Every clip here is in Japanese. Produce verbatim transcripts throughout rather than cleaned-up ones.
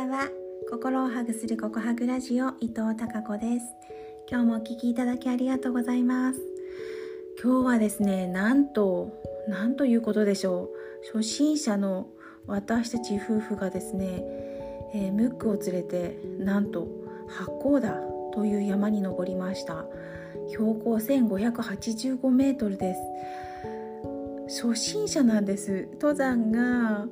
ばんは。心をハグするココハグラジオ、伊藤孝子です。今日もお聞きいただきありがとうございます。今日はですね、なんとなんということでしょう。初心者の私たち夫婦がですね、えー、ムックを連れてなんと八甲田という山に登りました。標高せんごひゃくはちじゅうごメートルです。初心者なんです。登山が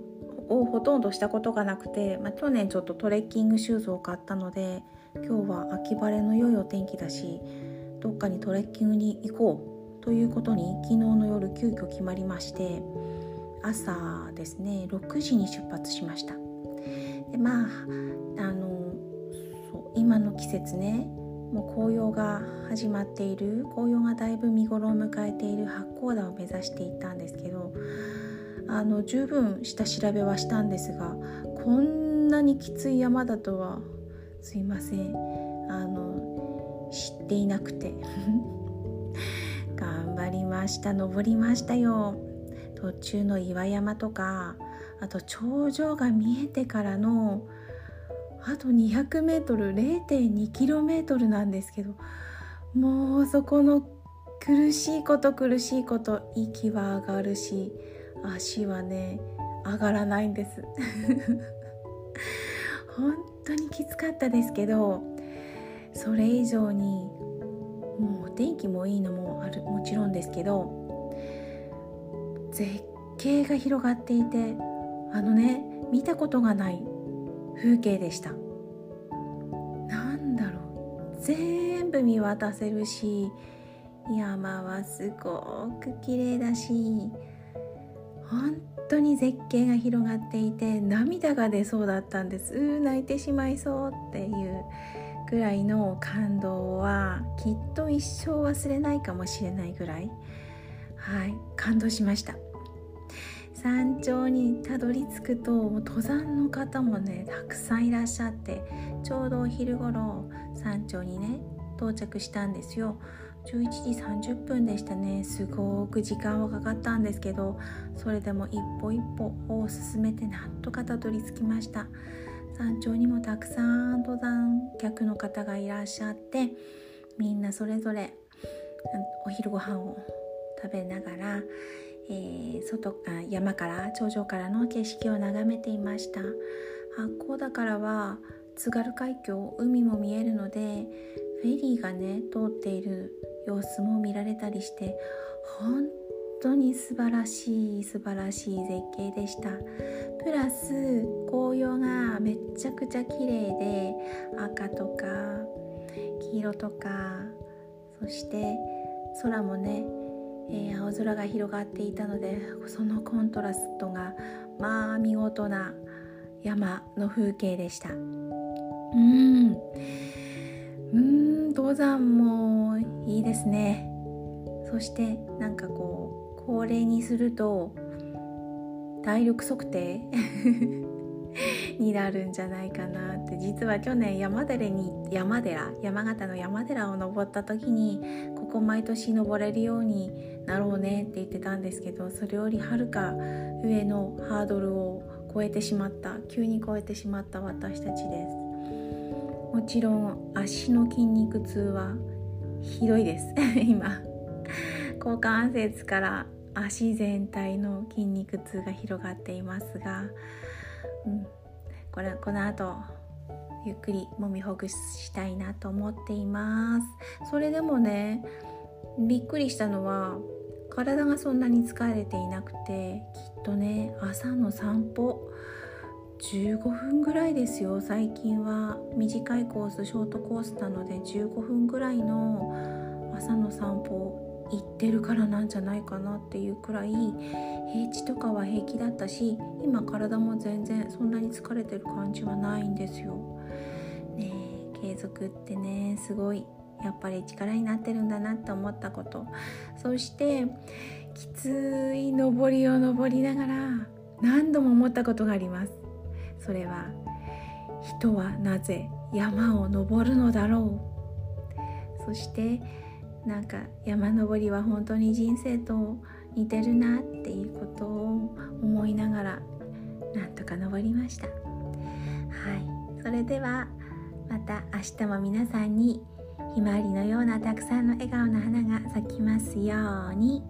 をほとんどしたことがなくて、まあ、去年ちょっとトレッキングシューズを買ったので、今日は秋晴れの良いお天気だし、どっかにトレッキングに行こうということに昨日の夜急遽決まりまして、朝ですねろくじに出発しました。で、まああのそう今の季節ね、もう紅葉が始まっている、紅葉がだいぶ見頃を迎えている八甲田を目指していたんですけど、あの十分下調べはしたんですが、こんなにきつい山だとはすいませんあの知っていなくて頑張りました。登りましたよ。途中の岩山とか、あと頂上が見えてからのあとにひゃくメートル、 れいてんにキロメートル なんですけど、もうそこの苦しいこと苦しいこと、息は上がるし足はね上がらないんです本当にきつかったですけど、それ以上にもう天気もいいのもある、もちろんですけど、絶景が広がっていて、あのね見たことがない風景でした。なんだろう、全部見渡せるし、山はすごく綺麗だし、本当に絶景が広がっていて、涙が出そうだったんです。うー泣いてしまいそうっていうくらいの感動はきっと一生忘れないかもしれないぐらい、はい、感動しました。山頂にたどり着くと、登山の方もねたくさんいらっしゃって、ちょうどお昼頃山頂にね到着したんですよ。じゅういちじさんじゅっぷんでしたね。すごく時間はかかったんですけど、それでも一歩一歩を進めてなんとかたどり着きました。山頂にもたくさん登山客の方がいらっしゃって、みんなそれぞれお昼ご飯を食べながら、えー、外あ山から頂上からの景色を眺めていました。八甲田からは津軽海峡、海も見えるので、フェリーがね通っている様子も見られたりして、本当に素晴らしい素晴らしい絶景でした。プラス紅葉がめちゃくちゃ綺麗で、赤とか黄色とか、そして空もね、えー、青空が広がっていたので、そのコントラストがまあ見事な山の風景でした。うーんうーん登山もいいですね。そしてなんかこう高齢にすると体力測定になるんじゃないかなって、実は去年山寺に山寺山形の山寺を登った時に、ここ毎年登れるようになろうねって言ってたんですけど、それよりはるか上のハードルを超えてしまった、急に超えてしまった私たちです。もちろん足の筋肉痛はひどいです今股関節から足全体の筋肉痛が広がっていますが、うん、これこの後ゆっくりもみほぐしたいなと思っています。それでもねびっくりしたのは、体がそんなに疲れていなくて、きっとね朝の散歩じゅうごふんぐらいですよ。最近は短いコース、ショートコースなのでじゅうごふんぐらいの朝の散歩行ってるからなんじゃないかなっていうくらい、平地とかは平気だったし、今体も全然そんなに疲れてる感じはないんですよ。ねえ、継続ってねすごいやっぱり力になってるんだなって思ったこと、そしてきつい登りを登りながら何度も思ったことがあります。それは、人はなぜ山を登るのだろう。そしてなんか山登りは本当に人生と似てるなっていうことを思いながら、なんとか登りました。はい、それではまた明日も皆さんにひまわりのようなたくさんの笑顔の花が咲きますように。